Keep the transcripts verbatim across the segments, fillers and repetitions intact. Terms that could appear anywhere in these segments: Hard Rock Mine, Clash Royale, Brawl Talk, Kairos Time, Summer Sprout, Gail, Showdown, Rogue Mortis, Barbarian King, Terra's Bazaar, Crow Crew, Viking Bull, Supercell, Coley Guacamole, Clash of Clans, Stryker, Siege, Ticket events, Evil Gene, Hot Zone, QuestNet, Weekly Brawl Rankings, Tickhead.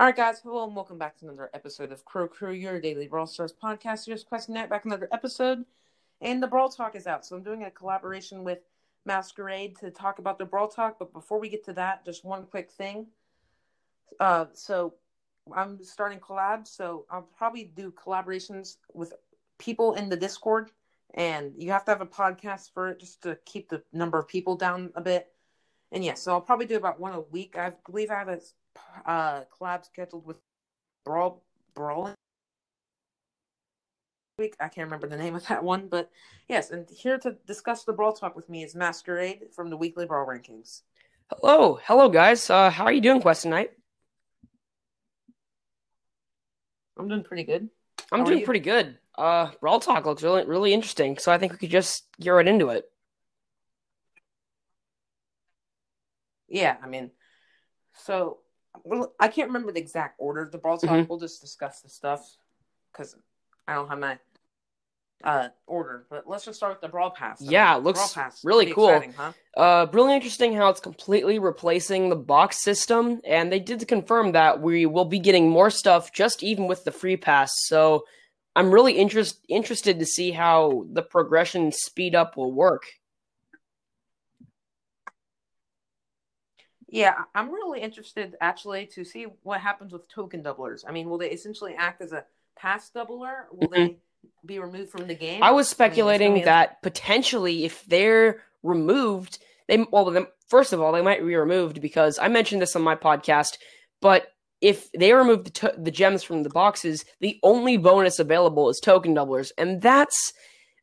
Alright guys, hello and welcome back to another episode of Crow Crew, your daily Brawl Stars podcast. Here's QuestNet, back another episode, and the Brawl Talk is out. So I'm doing a collaboration with Masquerade to talk about the Brawl Talk, but before we get to that, just one quick thing. Uh, so I'm starting collabs, so I'll probably do collaborations with people in the Discord, and you have to have a podcast for it just to keep the number of people down a bit. And yes, yeah, so I'll probably do about one a week. I believe I have a Uh, collab scheduled with Brawl Brawl week. I can't remember the name of that one, but yes. And here to discuss the Brawl Talk with me is Masquerade from the Weekly Brawl Rankings. Hello, hello guys. Uh, how are you doing, Quest, tonight? I'm doing pretty good. I'm how doing pretty good. Uh, Brawl Talk looks really, really interesting. So I think we could just get right into it. Yeah, I mean, so. Well, I can't remember the exact order of the Brawl Talk. Mm-hmm. We'll just discuss the stuff because I don't have my uh, order. But let's just start with the Brawl Pass. Though. Yeah, it looks really pretty cool. Exciting, huh? Uh, really interesting how it's completely replacing the box system. And they did confirm that we will be getting more stuff just even with the free pass. So I'm really interest, interested to see how the progression speed up will work. Yeah, I'm really interested, actually, to see what happens with token doublers. I mean, will they essentially act as a pass doubler? Will mm-hmm. they be removed from the game? I was speculating I mean, that a- potentially if they're removed, they well, then, first of all, they might be removed because I mentioned this on my podcast, but if they remove the, to- the gems from the boxes, the only bonus available is token doublers, and that's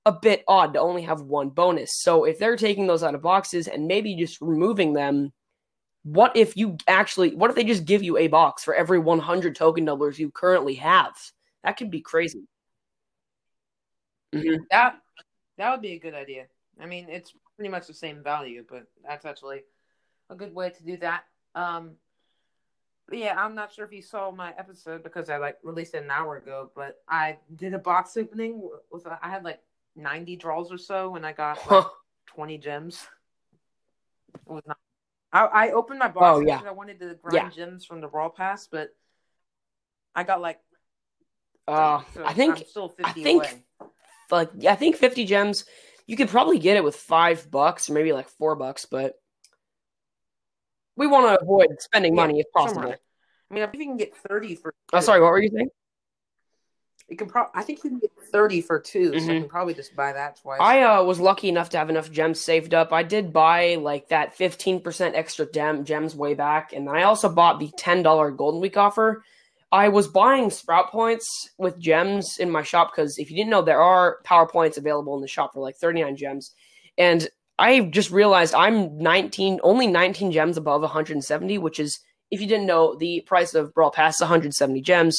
a bit odd to only have one bonus. So if they're taking those out of boxes and maybe just removing them, What if you actually, what if they just give you a box for every one hundred token doublers you currently have? That could be crazy. Mm-hmm. That that would be a good idea. I mean, it's pretty much the same value, but that's actually a good way to do that. Um, yeah, I'm not sure if you saw my episode because I like released it an hour ago, but I did a box opening with, a, I had like ninety draws or so and I got like huh. twenty gems. It was not. I, I opened my box oh, yeah. because I wanted to grind yeah. gems from the Brawl Pass, but I got like uh, so I think I'm still fifty I think away. Like I think fifty gems. You could probably get it with five bucks or maybe like four bucks, but we want to avoid spending yeah, money if possible. Somewhere. I mean, I think you can get thirty for. Two. Oh, sorry. What were you saying? You can pro- I think you can get thirty for two, mm-hmm. so you can probably just buy that twice. I uh, was lucky enough to have enough gems saved up. I did buy like that fifteen percent extra gem- gems way back, and then I also bought the ten dollars Golden Week offer. I was buying Sprout points with gems in my shop because if you didn't know, there are power points available in the shop for like thirty-nine gems. And I just realized I'm nineteen, only nineteen gems above one hundred seventy, which is, if you didn't know, the price of Brawl Pass is one hundred seventy gems.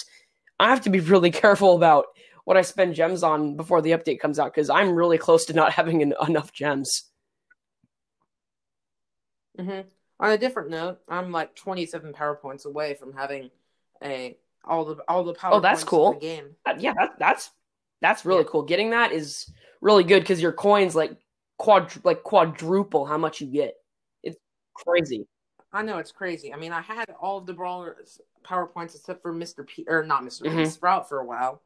I have to be really careful about what I spend gems on before the update comes out because I'm really close to not having en- enough gems. Mm-hmm. On a different note, I'm like twenty-seven power points away from having a all the all the power. Oh, that's points cool. In the game. Uh, yeah, that, that's that's really yeah. cool. Getting that is really good because your coins like quadru- like quadruple how much you get. It's crazy. I know, it's crazy. I mean, I had all of the Brawlers power points except for Mister P, or not Mister Mm-hmm. P, Sprout for a while.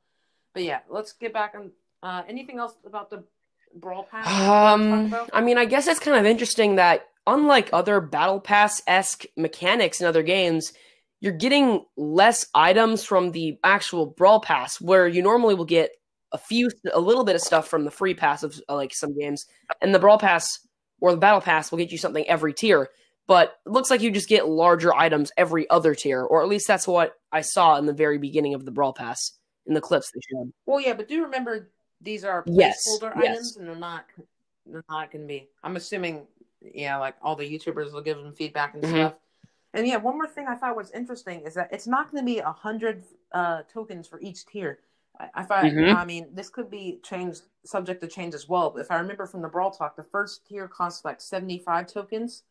But yeah, let's get back on uh, anything else about the Brawl Pass. Um, I mean, I guess it's kind of interesting that unlike other Battle Pass-esque mechanics in other games, you're getting less items from the actual Brawl Pass, where you normally will get a few, a little bit of stuff from the free pass of like some games, and the Brawl Pass or the Battle Pass will get you something every tier. But it looks like you just get larger items every other tier, or at least that's what I saw in the very beginning of the Brawl Pass in the clips they showed. Well, yeah, but do remember these are placeholder yes, yes. items, and they're not they're not going to be. I'm assuming, yeah, like all the YouTubers will give them feedback and mm-hmm. stuff. And yeah, one more thing I thought was interesting is that it's not going to be a hundred uh, tokens for each tier. I, I thought, mm-hmm. I mean, this could be changed, subject to change as well. But if I remember from the Brawl Talk, the first tier costs like seventy-five tokens.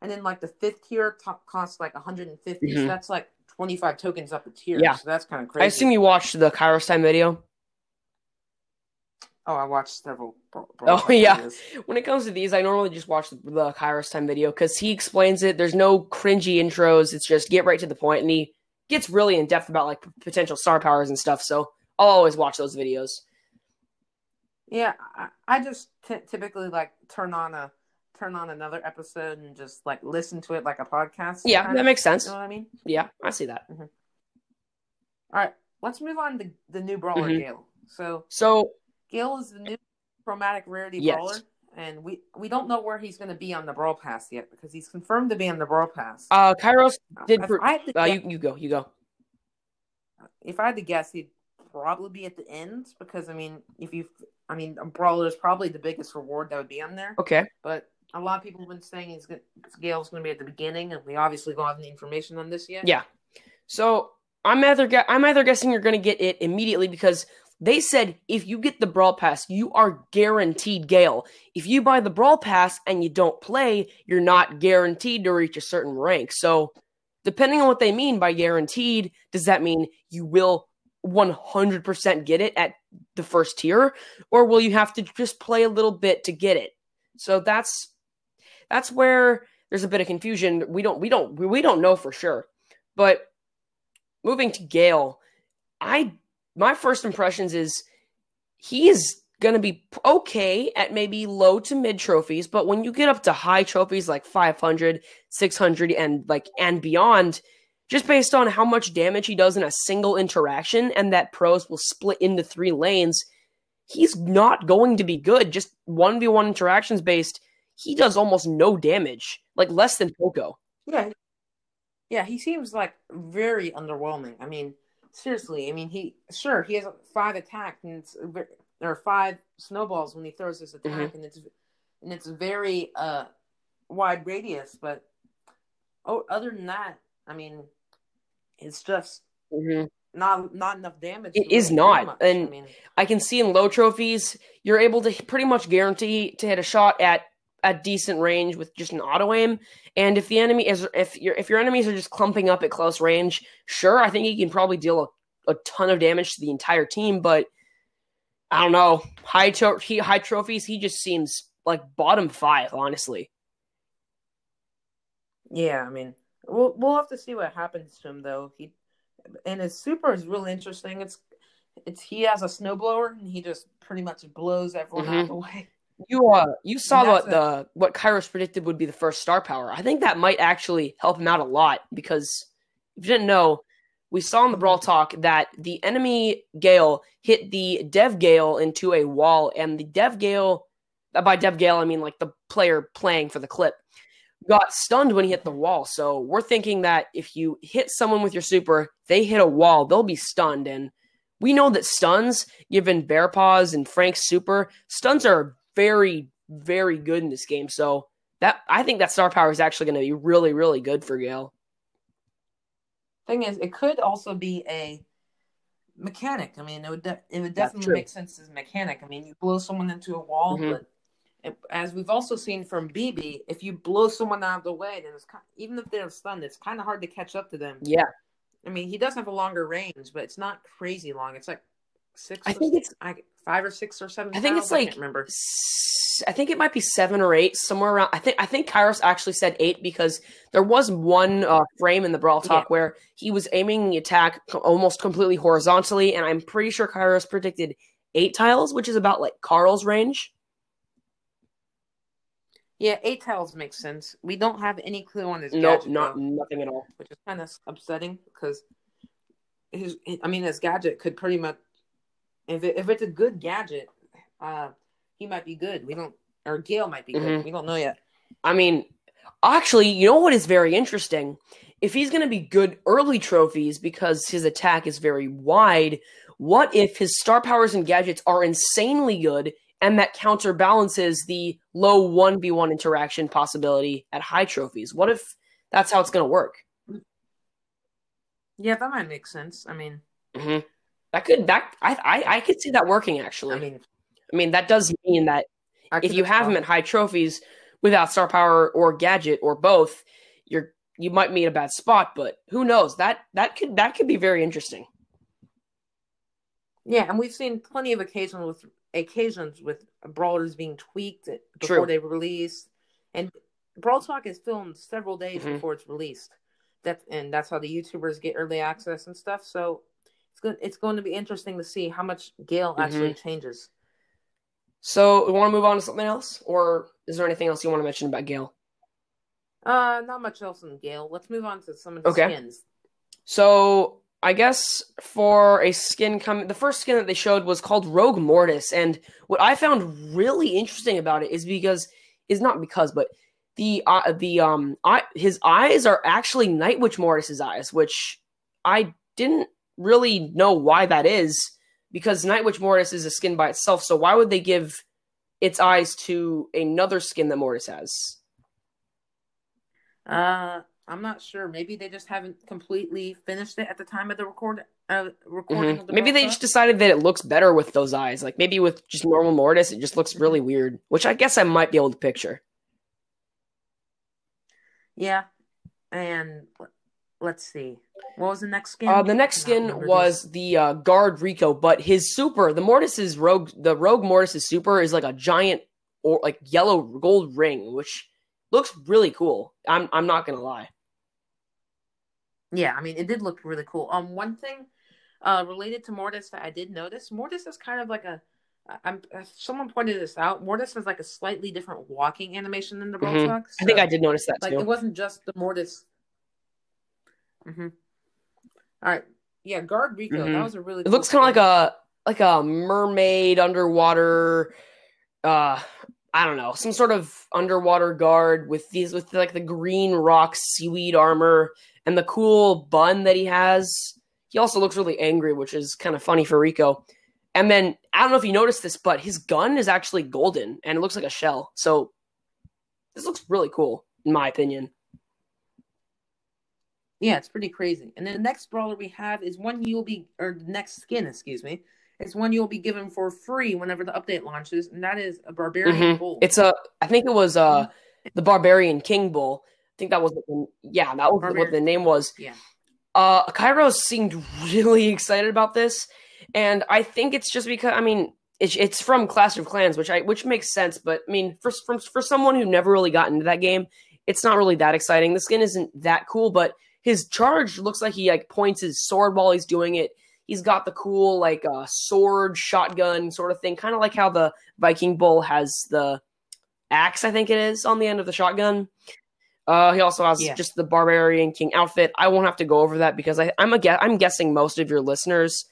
And then, like, the fifth tier top costs, like, one hundred fifty. Mm-hmm. So that's, like, twenty-five tokens up a tier. Yeah. So that's kind of crazy. I assume you watched the Kairos Time video? Oh, I watched several. Bro- bro- oh, yeah. Videos. When it comes to these, I normally just watch the, the Kairos Time video because he explains it. There's no cringy intros. It's just get right to the point. And he gets really in depth about like potential star powers and stuff. So I'll always watch those videos. Yeah, I, I just t- typically like turn on a turn on another episode and just like listen to it like a podcast. Yeah, that of, makes sense. You know what I mean? Yeah, I see that. Mm-hmm. All right, let's move on to the new brawler, mm-hmm. Gail. So, so Gail is the new chromatic rarity yes. brawler, and we, we don't know where he's going to be on the Brawl Pass yet because he's confirmed to be on the Brawl Pass. Uh, Kairos did. If, I to uh, guess, you, you go, you go. If I had to guess, he'd probably be at the end because I mean, if you. I mean, a brawler is probably the biggest reward that would be on there. Okay. But a lot of people have been saying he's gonna, Gale's going to be at the beginning, and we obviously don't have any information on this yet. Yeah. So I'm either I'm either guessing you're going to get it immediately because they said if you get the Brawl Pass, you are guaranteed Gale. If you buy the Brawl Pass and you don't play, you're not guaranteed to reach a certain rank. So depending on what they mean by guaranteed, does that mean you will one hundred percent get it at the first tier, or will you have to just play a little bit to get it? So that's that's where there's a bit of confusion. We don't we don't we don't know for sure. But moving to Gale, I my first impressions is he is going to be okay at maybe low to mid trophies, but when you get up to high trophies like five hundred, six hundred and like and beyond, just based on how much damage he does in a single interaction and that pros will split into three lanes, he's not going to be good. Just one v one interactions based, he does almost no damage, like less than Poco. Yeah. Yeah, he seems like very underwhelming. I mean, seriously, I mean, he, sure, he has five attack and it's, or five snowballs when he throws his attack mm-hmm. and it's, and it's very uh, wide radius, but oh, other than that, I mean, it's just mm-hmm. not not enough damage. It is not. And I, mean, I can see in low trophies, you're able to pretty much guarantee to hit a shot at a decent range with just an auto aim. And if the enemy is if your if your enemies are just clumping up at close range, sure, I think he can probably deal a, a ton of damage to the entire team. But I don't know, high tro- he, high trophies, he just seems like bottom five, honestly. Yeah, I mean. We'll we'll have to see what happens to him though. He and his super is really interesting. It's it's he has a snowblower and he just pretty much blows everyone mm-hmm. out of the way. You uh you saw what the, the what Kairos predicted would be the first star power. I think that might actually help him out a lot because if you didn't know, we saw in the Brawl Talk that the enemy Gale hit the Dev Gale into a wall, and the Dev Gale by Dev Gale I mean like the player playing for the clip. Got stunned when he hit the wall. So we're thinking that if you hit someone with your super, they hit a wall, they'll be stunned. And we know that stuns, given Bear Paws and Frank's super, stuns are very, very good in this game. So that I think that star power is actually going to be really, really good for Gale. Thing is, it could also be a mechanic. I mean, it would, de- it would definitely make sense as a mechanic. I mean, you blow someone into a wall, mm-hmm. but as we've also seen from B B, if you blow someone out of the way, then it's kind of, even if they're stunned, it's kind of hard to catch up to them. Yeah, I mean, he does have a longer range, but it's not crazy long. It's like six. I or think six, it's I, five or six or seven. I think miles? It's like I can't remember. S- I think it might be seven or eight, somewhere around. I think I think Kairos actually said eight because there was one uh, frame in the Brawl Talk yeah. where he was aiming the attack almost completely horizontally, and I'm pretty sure Kairos predicted eight tiles, which is about like Carl's range. Yeah, eight tiles makes sense. We don't have any clue on his nope, gadget. No, nothing at all. Which is kind of upsetting because his, I mean, his gadget could pretty much, if it, if it's a good gadget, uh, he might be good. We don't, or Gale might be good. Mm-hmm. We don't know yet. I mean, actually, you know what is very interesting? If he's going to be good early trophies because his attack is very wide, what if his star powers and gadgets are insanely good? And that counterbalances the low one v one interaction possibility at high trophies. What if that's how it's going to work? Yeah, that might make sense. I mean, mm-hmm. that could that I, I I could see that working actually. I mean, I mean that does mean that if you have him at high trophies without star power or gadget or both, you're you might be in a bad spot. But who knows? That that could that could be very interesting. Yeah, and we've seen plenty of occasions with. occasions with brawlers being tweaked before True. They release, and Brawl Talk is filmed several days mm-hmm. before it's released, That and that's how the YouTubers get early access and stuff. So it's good. It's going to be interesting to see how much Gale mm-hmm. actually changes. So we want to move on to something else, or is there anything else you want to mention about Gale? Uh, not much else on Gale. Let's move on to some of the okay. skins. So I guess for a skin coming, the first skin that they showed was called Rogue Mortis, and what I found really interesting about it is because is not because, but the uh, the um eye, his eyes are actually Night Witch Mortis's eyes, which I didn't really know why that is, because Night Witch Mortis is a skin by itself, so why would they give its eyes to another skin that Mortis has? Uh, I'm not sure. Maybe they just haven't completely finished it at the time of the record, uh, recording. Mm-hmm. Of the maybe they stuff. just decided that it looks better with those eyes. Like, maybe with just normal Mortis, it just looks really weird, which I guess I might be able to picture. Yeah, and... let's see. What was the next skin? Uh, the next skin was these. the uh, Guard Rico, but his super, the Mortis's rogue, the Rogue Mortis's super is like a giant or like yellow gold ring, which looks really cool. I'm I'm not gonna lie. Yeah, I mean, it did look really cool. Um, one thing, uh, related to Mortis that I did notice, Mortis is kind of like a. I'm someone pointed this out. Mortis has like a slightly different walking animation than the Brawl mm-hmm. Talk. So, I think I did notice that like, too. Like, it wasn't just the Mortis. Mm-hmm. All right. Yeah, Guard Rico. Mm-hmm. That was a really cool It looks kind of like a like a mermaid underwater uh I don't know, some sort of underwater guard with these with like the green rock seaweed armor and the cool bun that he has. He also looks really angry, which is kind of funny for Rico. And then I don't know if you noticed this, but his gun is actually golden and it looks like a shell. So this looks really cool in my opinion. Yeah, it's pretty crazy. And then the next brawler we have is one you'll be, or the next skin, excuse me, is one you'll be given for free whenever the update launches, and that is a Barbarian mm-hmm. Bull. It's a, I think it was uh, the Barbarian King Bull. I think that was, the, yeah, that was Barbarian. What the name was. Yeah. Uh, Kairos seemed really excited about this, and I think it's just because, I mean, it's it's from Clash of Clans, which I which makes sense, but I mean, for from, for someone who never really got into that game, it's not really that exciting. The skin isn't that cool, but his charge looks like he like points his sword while he's doing it. He's got the cool like uh, sword, shotgun sort of thing, kind of like how the Viking Bull has the axe, I think it is, on the end of the shotgun. Uh, he also has yeah. just the Barbarian King outfit. I won't have to go over that because I, I'm a guess. I'm guessing most of your listeners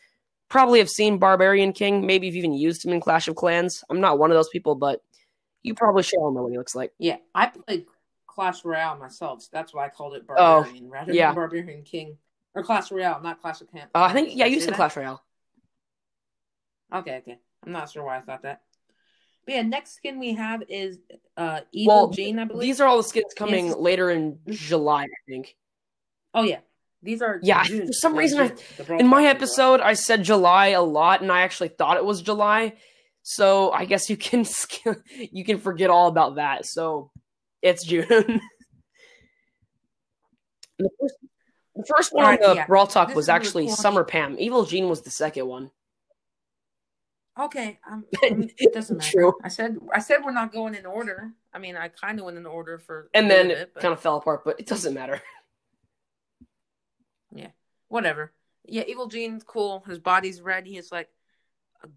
probably have seen Barbarian King. Maybe you've even used him in Clash of Clans. I'm not one of those people, but you probably should all know what he looks like. Yeah, I played Clash Royale myself, so that's why I called it Barbarian oh, rather yeah. than Barbarian King. Or Clash Royale, not Clash of Clans. Uh, I think, yeah, you said Clash Royale. Okay, okay. I'm not sure why I thought that. But yeah, next skin we have is uh, Evil well, Gene, I believe. These are all the skins coming yes. later in July, I think. Oh, yeah. These are. Yeah, June, for some like reason, I, in my episode, I said July a lot, and I actually thought it was July. So I guess you can you can forget all about that. So. It's June. the, first, the first one right, on the yeah. Brawl Talk this was actually Summer Pam. Evil Gene was the second one. Okay, um, it doesn't matter. True. I said I said we're not going in order. I mean, I kind of went in order for, and then bit, it but... kind of fell apart, but it doesn't matter. Yeah, whatever. Yeah, Evil Gene's cool. His body's red. He's like a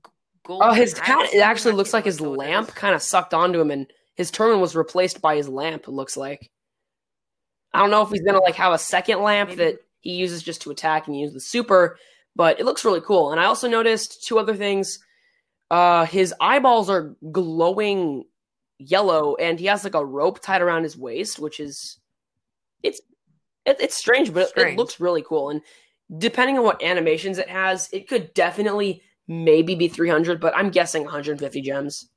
gold. Oh, his kind of, it actually looks like his lamp kind of sucked onto him and. His turban was replaced by his lamp, it looks like. I don't know if he's going to like have a second lamp Maybe. that he uses just to attack and use the super, but it looks really cool. And I also noticed two other things. Uh, his eyeballs are glowing yellow, and he has like a rope tied around his waist, which is... It's it, it's strange, but strange. It, it looks really cool. And depending on what animations it has, it could definitely maybe be three hundred, but I'm guessing one hundred fifty gems.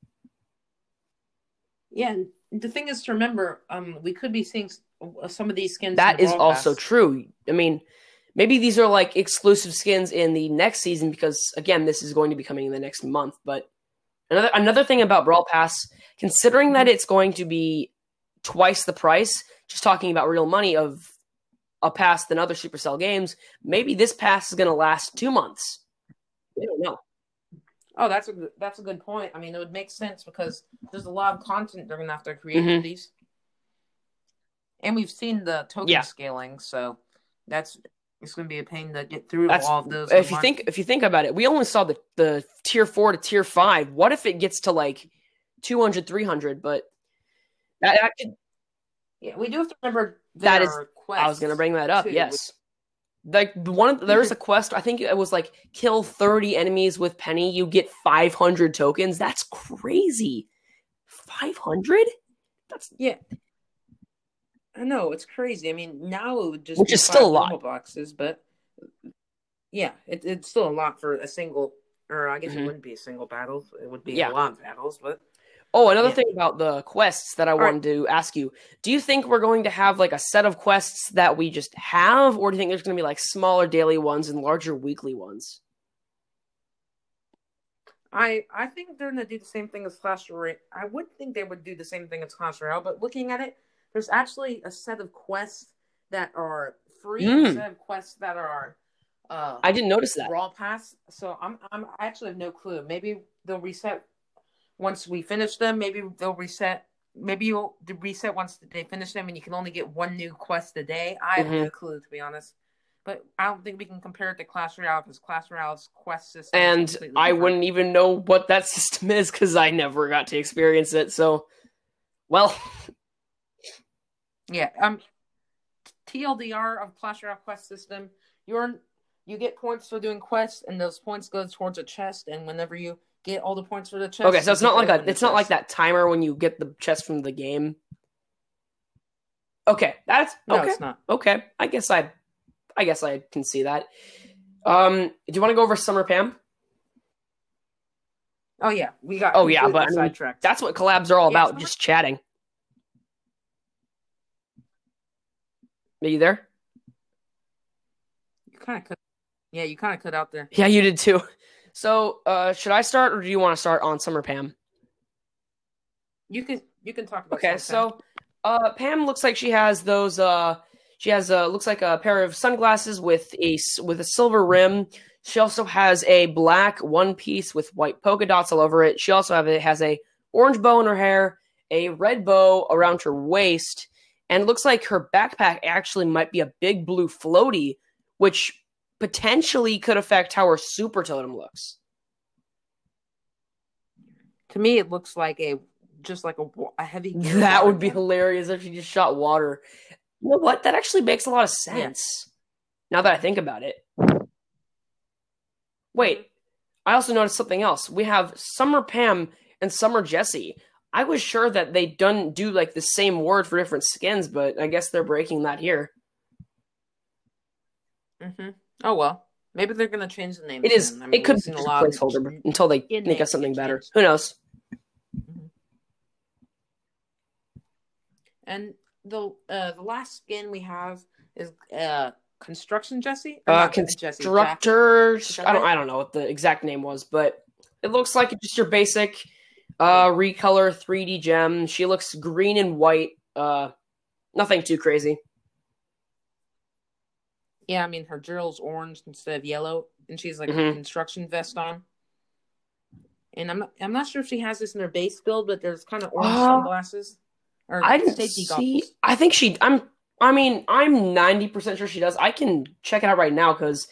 Yeah, the thing is to remember, um, we could be seeing some of these skins. That is also true. I mean, maybe these are like exclusive skins in the next season because, again, this is going to be coming in the next month. But another another thing about Brawl Pass, considering that it's going to be twice the price, just talking about real money of a pass than other Supercell games, maybe this pass is going to last two months. We don't know. Oh, that's a that's a good point. I mean, it would make sense because there's a lot of content they're gonna have to create mm-hmm. for these, and we've seen the token yeah. scaling, so that's it's going to be a pain to get through that's, all of those. If you think if you think about it, we only saw the, the tier four to tier five. What if it gets to like two hundred, three hundred? But that, that could, yeah, we do have to remember that is. I was going to bring that up. Too. Yes, like one the, there's a quest. I think it was like kill thirty enemies with Penny. You get five hundred tokens. That's crazy. five hundred? That's yeah. I know, it's crazy. I mean, now it would just which be is still a lot boxes, but yeah, it, it's still a lot for a single. Or I guess mm-hmm. it wouldn't be a single battle; it would be yeah. a lot of battles. But oh, another yeah. thing about the quests that I All wanted right. to ask you: do you think we're going to have like a set of quests that we just have, or do you think there's going to be like smaller daily ones and larger weekly ones? I I think they're going to do the same thing as Clash Royale. I would think they would do the same thing as Clash Royale, but looking at it. There's actually a set of quests that are free, mm. a set of quests that are uh, I didn't notice that Brawl Pass. So I'm I'm I actually have no clue. Maybe they'll reset once we finish them. Maybe they'll reset. Maybe you'll reset once they finish them, and you can only get one new quest a day. I have mm-hmm. no clue, to be honest. But I don't think we can compare it to Clash Royale because Clash Royale's quest system. And I different. wouldn't even know what that system is because I never got to experience it. So, well. Yeah, um, T L D R of Clash Royale quest system. You're you get points for doing quests, and those points go towards a chest. And whenever you get all the points for the chest, okay, so it's not like a, it's not like that timer when you get the chest from the game. Okay, that's no, okay. It's not okay. I guess I, I guess I can see that. Um, do you want to go over Summer Pam? Oh yeah, we got. Oh yeah, but I mean, that's what collabs are all yeah, about. Summer- just chatting. Are you there? You kind of cut. Yeah, you kind of cut out there. Yeah, you did too. So, uh, should I start, or do you want to start on Summer Pam? You can. You can talk about. Okay, Summer so Pam. Uh, Pam looks like she has those. Uh, she has a uh, looks like a pair of sunglasses with a with a silver rim. She also has a black one piece with white polka dots all over it. She also have it has a orange bow in her hair, a red bow around her waist. And it looks like her backpack actually might be a big blue floaty, which potentially could affect how her super totem looks. To me, it looks like a just like a, a heavy. That would be hilarious if she just shot water. You know what? That actually makes a lot of sense. Yeah. Now that I think about it. Wait, I also noticed something else. We have Summer Pam and Summer Jesse. I was sure that they don't do like the same word for different skins, but I guess they're breaking that here. Mm-hmm. Oh well, maybe they're gonna change the name. It is. I mean, it could be a placeholder of... until they think of something better. Changed. Who knows? Mm-hmm. And the uh, the last skin we have is uh, Construction Jesse. Uh, Constructors. I don't. I don't know what the exact name was, but it looks like it's just your basic. Uh, recolor three D gem. She looks green and white. Uh, nothing too crazy. Yeah, I mean, her girl's orange instead of yellow, and she's like mm-hmm. a construction vest on. And I'm not, I'm not sure if she has this in her base build, but there's kind of orange uh, sunglasses. Or I didn't see. Goggles. I think she. I'm. I mean, I'm ninety percent sure she does. I can check it out right now because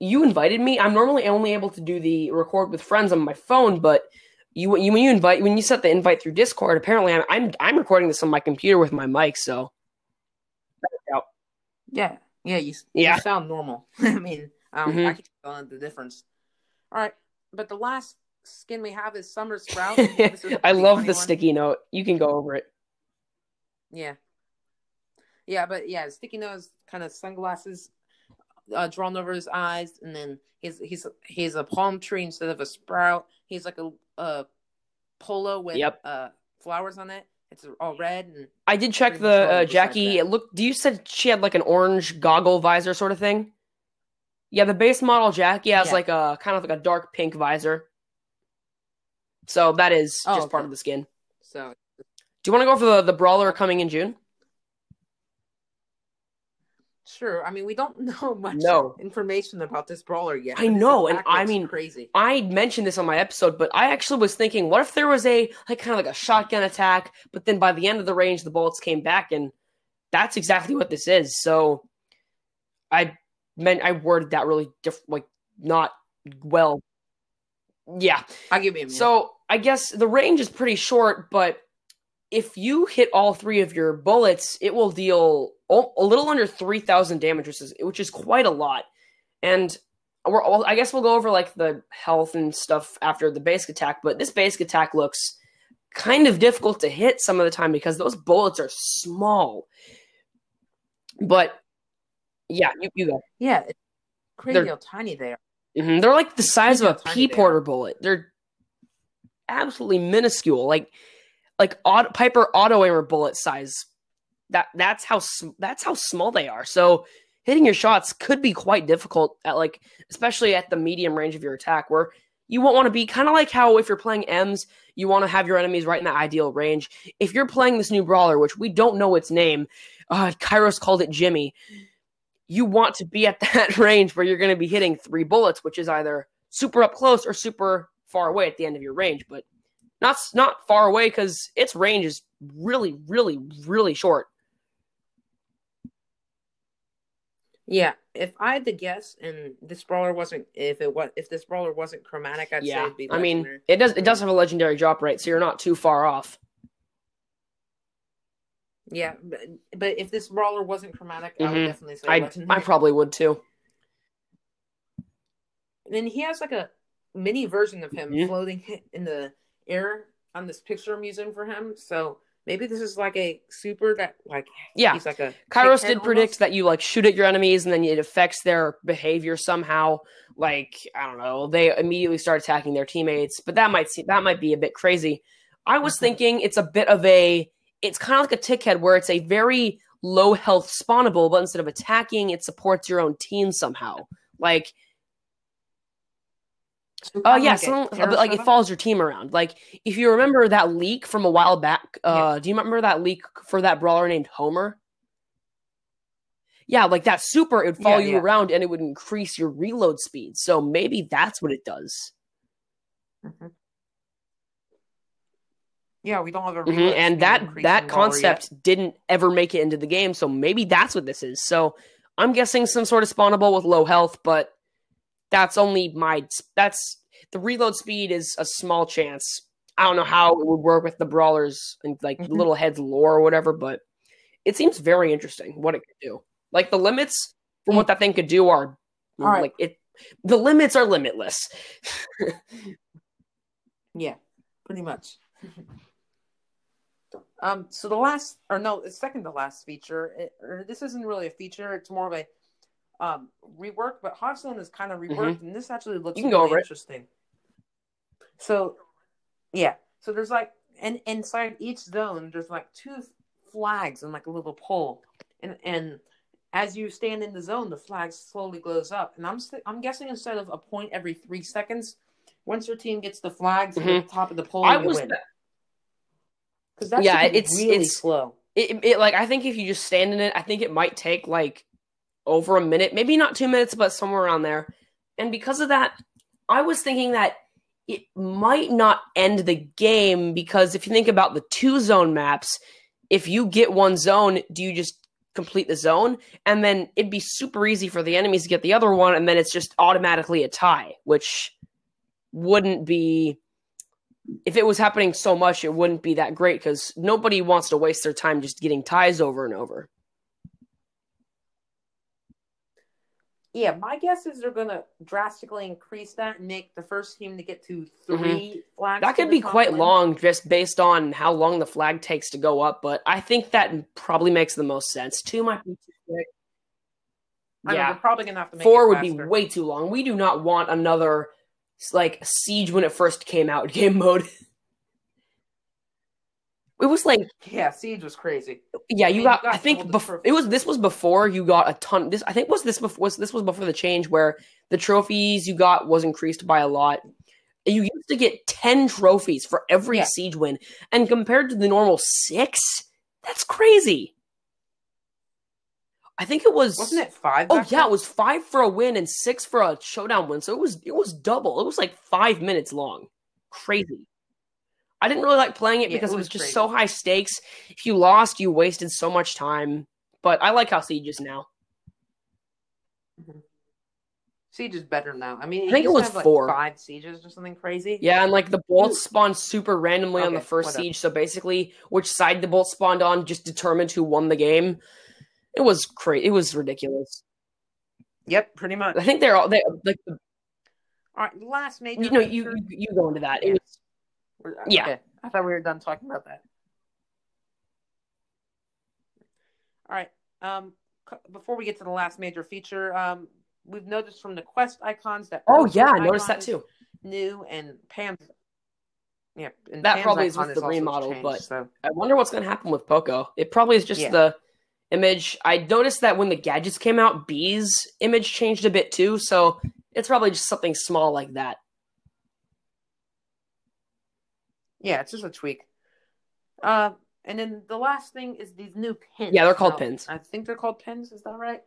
you invited me. I'm normally only able to do the record with friends on my phone, but. You when you invite when you set the invite through Discord, apparently I'm I'm, I'm recording this on my computer with my mic, so yeah, yeah, you, yeah. you sound normal. I mean, um, mm-hmm. I can tell the difference. All right, but the last skin we have is Summer Sprout. This is I love the sticky note. You can go over it. Yeah, yeah, but yeah, sticky note is kind of sunglasses uh, drawn over his eyes, and then he's he's he's a palm tree instead of a sprout. He's like a Uh, polo with yep. uh flowers on it. It's all red. And I did check the uh, Jackie. Like it looked. Do you said she had like an orange goggle visor sort of thing? Yeah, the base model Jackie has yeah. like a kind of like a dark pink visor. So that is oh, just okay. part of the skin. So, do you want to go for the the brawler coming in June? Sure. I mean, we don't know much no. information about this brawler yet. I know, and I mean, crazy. I mentioned this on my episode, but I actually was thinking, what if there was a like kind of like a shotgun attack, but then by the end of the range, the bullets came back, and that's exactly what this is. So, I, meant I worded that really diff- like not well. Yeah. I'll give you a minute. So I guess the range is pretty short, but if you hit all three of your bullets, it will deal a little under three thousand damage, which is, which is quite a lot. And we're all, I guess we'll go over like the health and stuff after the basic attack, but this basic attack looks kind of difficult to hit some of the time because those bullets are small. But yeah, you, you go. Yeah, it's crazy how tiny they are. Mm-hmm. They're like the size of a pea porter bullet. They're absolutely minuscule, like like auto, Piper auto aimer bullet size. That that's how that's how small they are. So hitting your shots could be quite difficult at like, especially at the medium range of your attack, where you won't want to be kind of like how if you're playing M's, you want to have your enemies right in that ideal range. If you're playing this new brawler, which we don't know its name, uh, Kairos called it Jimmy. You want to be at that range where you're going to be hitting three bullets, which is either super up close or super far away at the end of your range, but not not far away because its range is really, really, really short. Yeah, if I had to guess, and this brawler wasn't, if it was, if this brawler wasn't chromatic, I'd yeah. say it'd be legendary. I mean, it does it does have a legendary drop rate, so you're not too far off. Yeah, but, but if this brawler wasn't chromatic, mm-hmm. I would definitely say I, legendary. I probably would too. And then he has like a mini version of him mm-hmm. floating in the air on this picture I'm using for him, so. Maybe this is like a super that like yeah. he's like a Kairos did predict almost. That you like shoot at your enemies and then it affects their behavior somehow. Like I don't know, they immediately start attacking their teammates, but that might seem, that might be a bit crazy. I was mm-hmm. thinking it's a bit of a it's kind of like a Tickhead where it's a very low health spawnable, but instead of attacking, it supports your own team somehow. Like Oh uh, yeah, like, some, it, like it follows your team around. Like if you remember that leak from a while back, uh, yeah. do you remember that leak for that brawler named Homer? Yeah, like that super, it would follow yeah, you yeah. around and it would increase your reload speed. So maybe that's what it does. Mm-hmm. Yeah, we don't have a reload mm-hmm. and that that concept didn't ever make it into the game. So maybe that's what this is. So I'm guessing some sort of spawnable with low health, but. That's only my, that's, the reload speed is a small chance. I don't know how it would work with the brawlers and like mm-hmm. little heads lore or whatever, but it seems very interesting what it could do. Like the limits from what that thing could do are All like right. it, the limits are limitless. Yeah, pretty much. Um, so the last, or no, the second to last feature, it, or this isn't really a feature, it's more of a, Um, rework, but Hot Zone is kind of reworked, mm-hmm. and this actually looks really interesting. So, yeah, so there's like, and inside each zone, there's like two flags and like a little pole, and and as you stand in the zone, the flag slowly glows up. And I'm st- I'm guessing instead of a point every three seconds, once your team gets the flags mm-hmm. at the top of the pole, I you win. Because that yeah, it's really it's slow. It, it like I think if you just stand in it, I think it might take like. Over a minute, maybe not two minutes, but somewhere around there. And because of that, I was thinking that it might not end the game because if you think about the two zone maps, if you get one zone, do you just complete the zone? And then it'd be super easy for the enemies to get the other one, and then it's just automatically a tie, which wouldn't be... If it was happening so much, it wouldn't be that great because nobody wants to waste their time just getting ties over and over. Yeah, my guess is they're going to drastically increase that and make the first team to get to three mm-hmm. flags. That could be quite win. Long just based on how long the flag takes to go up, but I think that probably makes the most sense. Two might be too quick. I yeah. mean, we're probably going to have to make Four it would be way too long. We do not want another, like, Siege when it first came out game mode. It was like yeah, Siege was crazy. Yeah, you I mean, got, got. I think bef- it was this was before you got a ton. This I think was this before was this was before the change where the trophies you got was increased by a lot. You used to get ten trophies for every yeah. Siege win, and compared to the normal six, that's crazy. I think it was wasn't it five? Oh yeah, then? It was five for a win and six for a showdown win. So it was it was double. It was like five minutes long. Crazy. I didn't really like playing it yeah, because it was, it was just crazy. So high stakes. If you lost, you wasted so much time. But I like how Siege is now. Mm-hmm. Siege is better now. I mean, I think it was have, four. Like, five sieges or something crazy. Yeah, and like the bolts spawned super randomly okay, on the first whatever. siege. So basically, which side the bolt spawned on just determined who won the game. It was crazy. It was ridiculous. Yep, pretty much. I think they're all they like. All right, last major. You know, you, you you go into that. Yeah. It was, okay. yeah, I thought we were done talking about that. All right. Um, before we get to the last major feature, um. We've noticed from the quest icons that oh yeah, I noticed that too. New and Pam's yeah, and that Pam's probably is with the remodel, changed, but so. I wonder what's going to happen with Poco. It probably is just yeah. the image. I noticed that when the gadgets came out, B's image changed a bit too, so it's probably just something small like that. Yeah, it's just a tweak. Uh, and then the last thing is these new pins. Yeah, they're called now, pins. I think they're called pins. Is that right?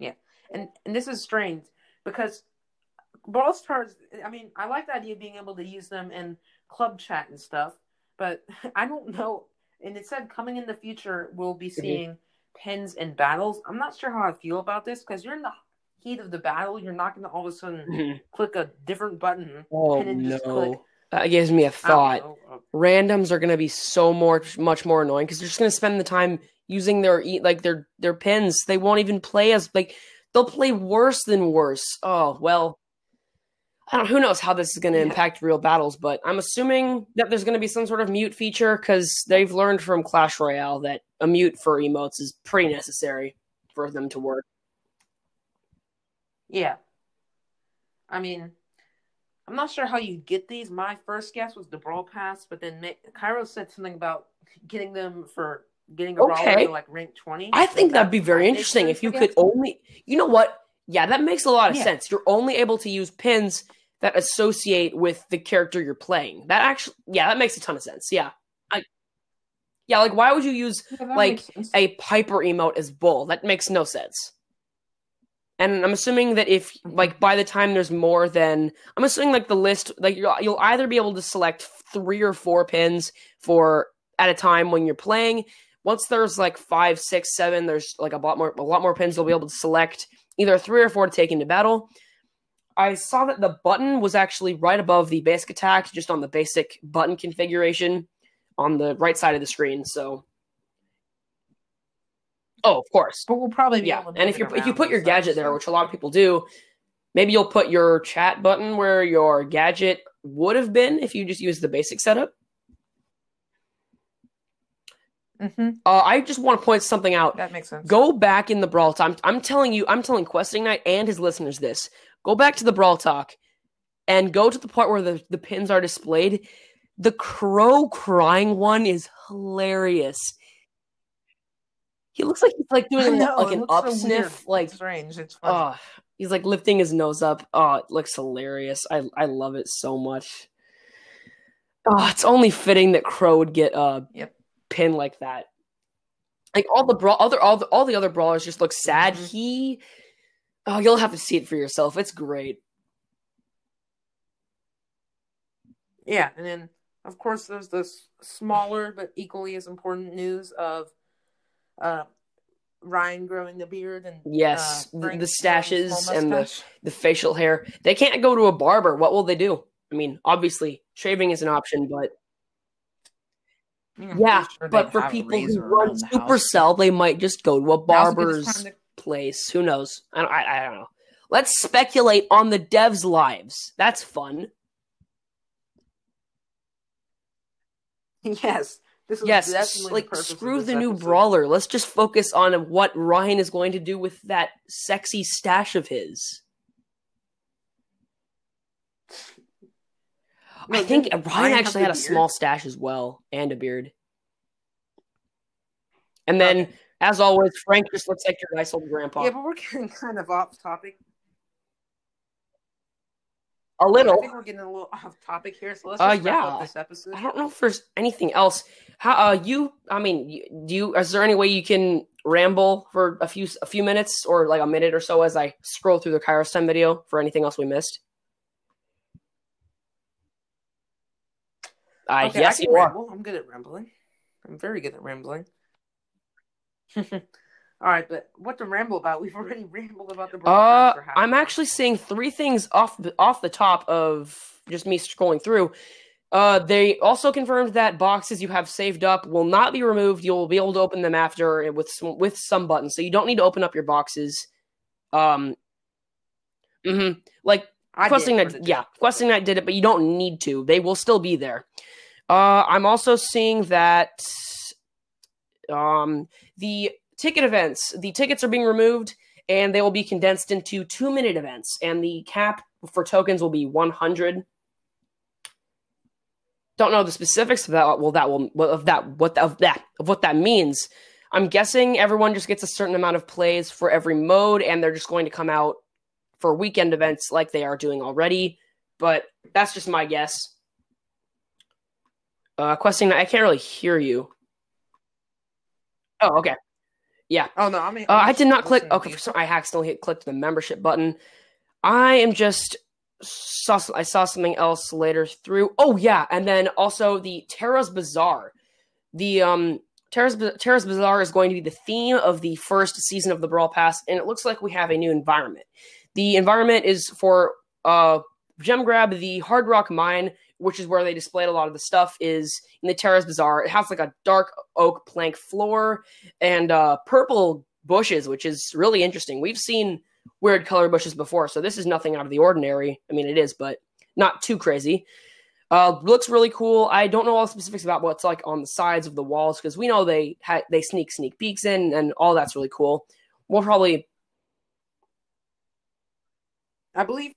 Yeah. And and this is strange because Brawl Stars, I mean, I like the idea of being able to use them in club chat and stuff, but I don't know. And it said coming in the future, we'll be seeing mm-hmm. pins and battles. I'm not sure how I feel about this because you're in the heat of the battle. You're not going to all of a sudden mm-hmm. click a different button. Oh, and no. Just click. That gives me a thought. Okay. Randoms are going to be so more, much more annoying because they're just going to spend the time using their like their, their pins. They won't even play as – like. They'll play worse than worse. Oh, well, I don't. Who knows how this is going to yeah. impact real battles, but I'm assuming that there's going to be some sort of mute feature because they've learned from Clash Royale that a mute for emotes is pretty necessary for them to work. Yeah. I mean, I'm not sure how you get these. My first guess was the Brawl Pass, but then Kairos said something about getting them for... Getting a okay. brawler to like rank twenty. I think that'd be very interesting if you could only. You know what? Yeah, that makes a lot of yeah. sense. You're only able to use pins that associate with the character you're playing. That actually, yeah, that makes a ton of sense. Yeah, I, yeah, like why would you use yeah, like a Piper emote as Bull? That makes no sense. And I'm assuming that if like by the time there's more than, I'm assuming like the list, like you'll you'll either be able to select three or four pins for at a time when you're playing. Once there's like five, six, seven, there's like a lot more, a lot more pins. They'll be able to select either three or four to take into battle. I saw that the button was actually right above the basic attack, just on the basic button configuration on the right side of the screen. So, oh, of course. But we'll probably be yeah. able to. And if you if you put your gadget there, which a lot of people do, maybe you'll put your chat button where your gadget would have been if you just used the basic setup. Mm-hmm. Uh, I just want to point something out. That makes sense. Go back in the Brawl Talk. I'm, I'm telling you, I'm telling Questing Knight and his listeners this. Go back to the Brawl Talk and go to the part where the, the pins are displayed. The crow crying one is hilarious. He looks like he's like doing know, like an up so sniff. Like it's strange. It's funny. Uh, he's like lifting his nose up. Oh, it looks hilarious. I I love it so much. Oh, it's only fitting that Crow would get uh yep. pin like that. Like all the bra- other all the, all the other brawlers just look sad. Mm-hmm. He oh you'll have to see it for yourself. It's great. Yeah, and then of course there's this smaller but equally as important news of uh Ryan growing the beard and yes, uh, the, the stashes and the, the facial hair. They can't go to a barber. What will they do? I mean, obviously shaving is an option, but yeah, sure but for people who run Supercell, they might just go to a barber's to... place. Who knows? I don't, I, I don't know. Let's speculate on the devs' lives. That's fun. Yes. This is yes, definitely like, the screw the episode. New brawler. Let's just focus on what Ryan is going to do with that sexy stash of his. I think Ryan, Ryan actually had a, a small stash as well, and a beard. And then, okay. as always, Frank just looks like your nice old grandpa. Yeah, but we're getting kind of off topic. A little. I think we're getting a little off topic here, so let's just uh, wrap yeah. up this episode. I don't know if there's anything else. How uh, you? I mean, do you? Is there any way you can ramble for a few a few minutes or like a minute or so as I scroll through the Kairos Time video for anything else we missed? Uh, okay, yes, I you ramble. are. I'm good at rambling. I'm very good at rambling. All right, but what to ramble about? We've already rambled about the Brawl Pass. Uh, I'm actually seeing three things off the, off the top of just me scrolling through. Uh, they also confirmed that boxes you have saved up will not be removed. You'll be able to open them after with some, with some buttons, so you don't need to open up your boxes. Um, mm-hmm. Like questing that, yeah, questing that did it, but you don't need to. They will still be there. Uh, I'm also seeing that um, the ticket events, the tickets are being removed, and they will be condensed into two-minute events, and the cap for tokens will be one hundred. Don't know the specifics of that. Well, that will of that what of that of what that means. I'm guessing everyone just gets a certain amount of plays for every mode, and they're just going to come out for weekend events like they are doing already. But that's just my guess. Uh, questing, I can't really hear you. Oh, okay. Yeah. Oh no, I mean, uh, I did not click. Okay, for some, I accidentally hit, clicked the membership button. I am just. Saw, I saw something else later through. Oh yeah, and then also the Terra's Bazaar. The um Terra's Terra's Bazaar is going to be the theme of the first season of the Brawl Pass, and it looks like we have a new environment. The environment is for uh Gem Grab. The Hard Rock Mine, which is where they displayed a lot of the stuff, is in the Terra's Bazaar. It has like a dark oak plank floor and uh purple bushes, which is really interesting. We've seen weird color bushes before, so this is nothing out of the ordinary. I mean, it is, but not too crazy. Uh, looks really cool. I don't know all the specifics about what's like on the sides of the walls, because we know they ha- they sneak sneak peeks in, and all that's really cool. We'll probably, I believe,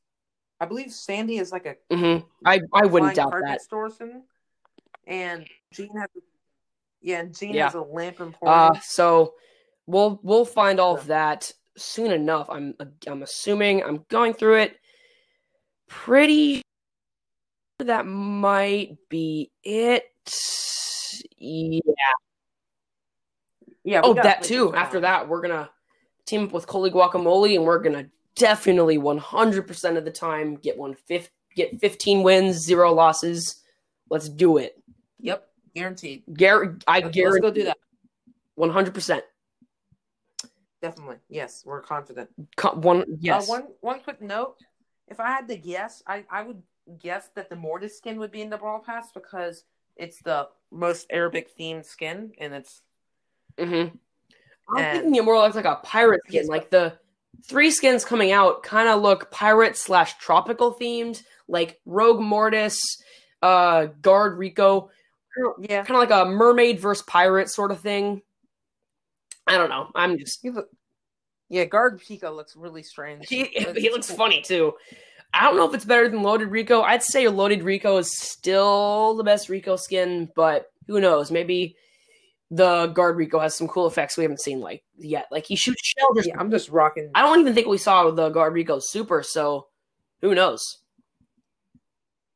I believe Sandy is like a. Mm-hmm. I I wouldn't doubt that. Storson, and Gene has, yeah, and Gene yeah. has a lamp and. Uh, so we'll we'll find all of that soon enough. I'm I'm assuming I'm going through it. Pretty sure that might be it. Yeah. Yeah. Oh, that too. After that, we're gonna team up with Coley Guacamole, and we're gonna definitely one hundred percent of the time get one fifth get fifteen wins, zero losses. Let's do it. Yep, guaranteed. Guar- I okay, guarantee. Let's go do that. one hundred percent. Definitely. Yes, we're confident. Co- one yes. Uh, one one quick note. If I had to guess, I, I would guess that the Mortis skin would be in the Brawl Pass because it's the most Arabic-themed skin, and it's... Mm-hmm. I'm and... thinking it more looks like a pirate skin. Yes, like, the three skins coming out kind of look pirate-slash-tropical-themed, like Rogue Mortis, uh, Guard Rico. Yeah. Kind of like a mermaid versus pirate sort of thing. I don't know. I'm just... Look, yeah, Guard Rico looks really strange. He, he looks cool. Funny, too. I don't know if it's better than Loaded Rico. I'd say Loaded Rico is still the best Rico skin, but who knows? Maybe the Guard Rico has some cool effects we haven't seen like yet. Like, he shoots shells. Yeah, I'm just rocking... I don't even think we saw the Guard Rico super, so who knows?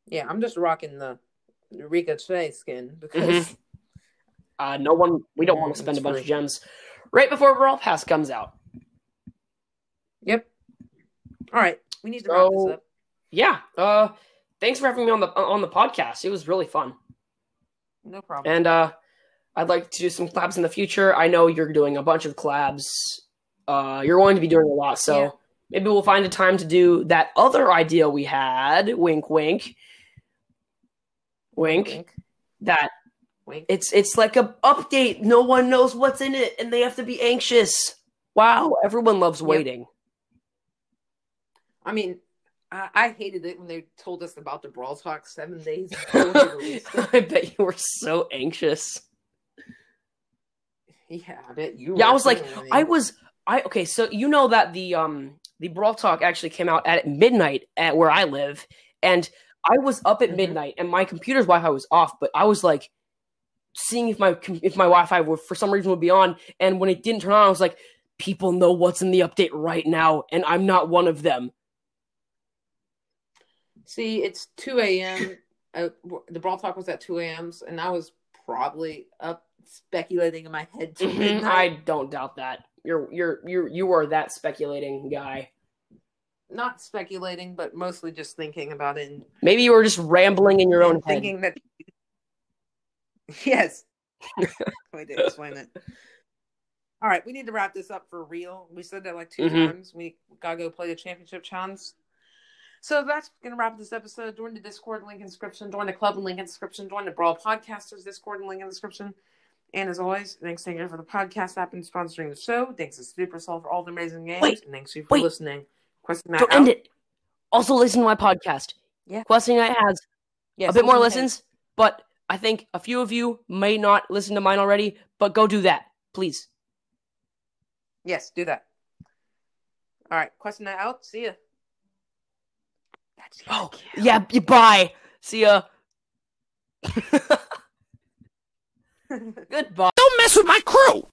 Yeah, I'm just rocking the Rico Che skin, because... Mm-hmm. Uh, no one... We don't yeah, want to spend a bunch free. of gems... Right before Brawl Pass comes out. Yep. All right, we need to wrap so, this up. Yeah. Uh, thanks for having me on the on the podcast. It was really fun. No problem. And uh, I'd like to do some collabs in the future. I know you're doing a bunch of collabs. Uh, you're going to be doing a lot, so yeah. Maybe we'll find a time to do that other idea we had. Wink, wink, wink. wink. That. Wink. It's it's like an update. No one knows what's in it, and they have to be anxious. Wow, everyone loves waiting. Yep. I mean, I, I hated it when they told us about the Brawl Talk seven days before the release. I bet you were so anxious. Yeah, I bet you. Were yeah, I was like, anything. I was, I okay. So you know that the um the Brawl Talk actually came out at midnight at where I live, and I was up at mm-hmm. midnight, and my computer's Wi-Fi was off, but I was like. Seeing if my if my Wi-Fi would, for some reason would be on, and when it didn't turn on, I was like, people know what's in the update right now, and I'm not one of them. See, it's two a.m. uh, the Brawl Talk was at two a.m., and I was probably up speculating in my head. Mm-hmm. I don't doubt that. You're you're you you are that speculating guy. Not speculating, but mostly just thinking about it. And maybe you were just rambling in your own thinking head. That. Yes. Way to explain it. All right, we need to wrap this up for real. We said that like two mm-hmm. times. We gotta go play the championship challenge. So that's gonna wrap this episode. Join the Discord link in description. Join the club link in description. Join the Brawl Podcasters Discord link in description. And as always, thanks to you for the podcast app and sponsoring the show. Thanks to Supercell for all the amazing games. Wait, and thanks you for wait. listening. QuestNet Don't out. End it. Also listen to my podcast. Yeah, QuestNet has yeah, a bit more listens, but I think a few of you may not listen to mine already. But go do that, please. Yes, do that. All right, QuestNet out. See ya. That's oh, yeah, bye. See ya. Goodbye. Don't mess with my crew.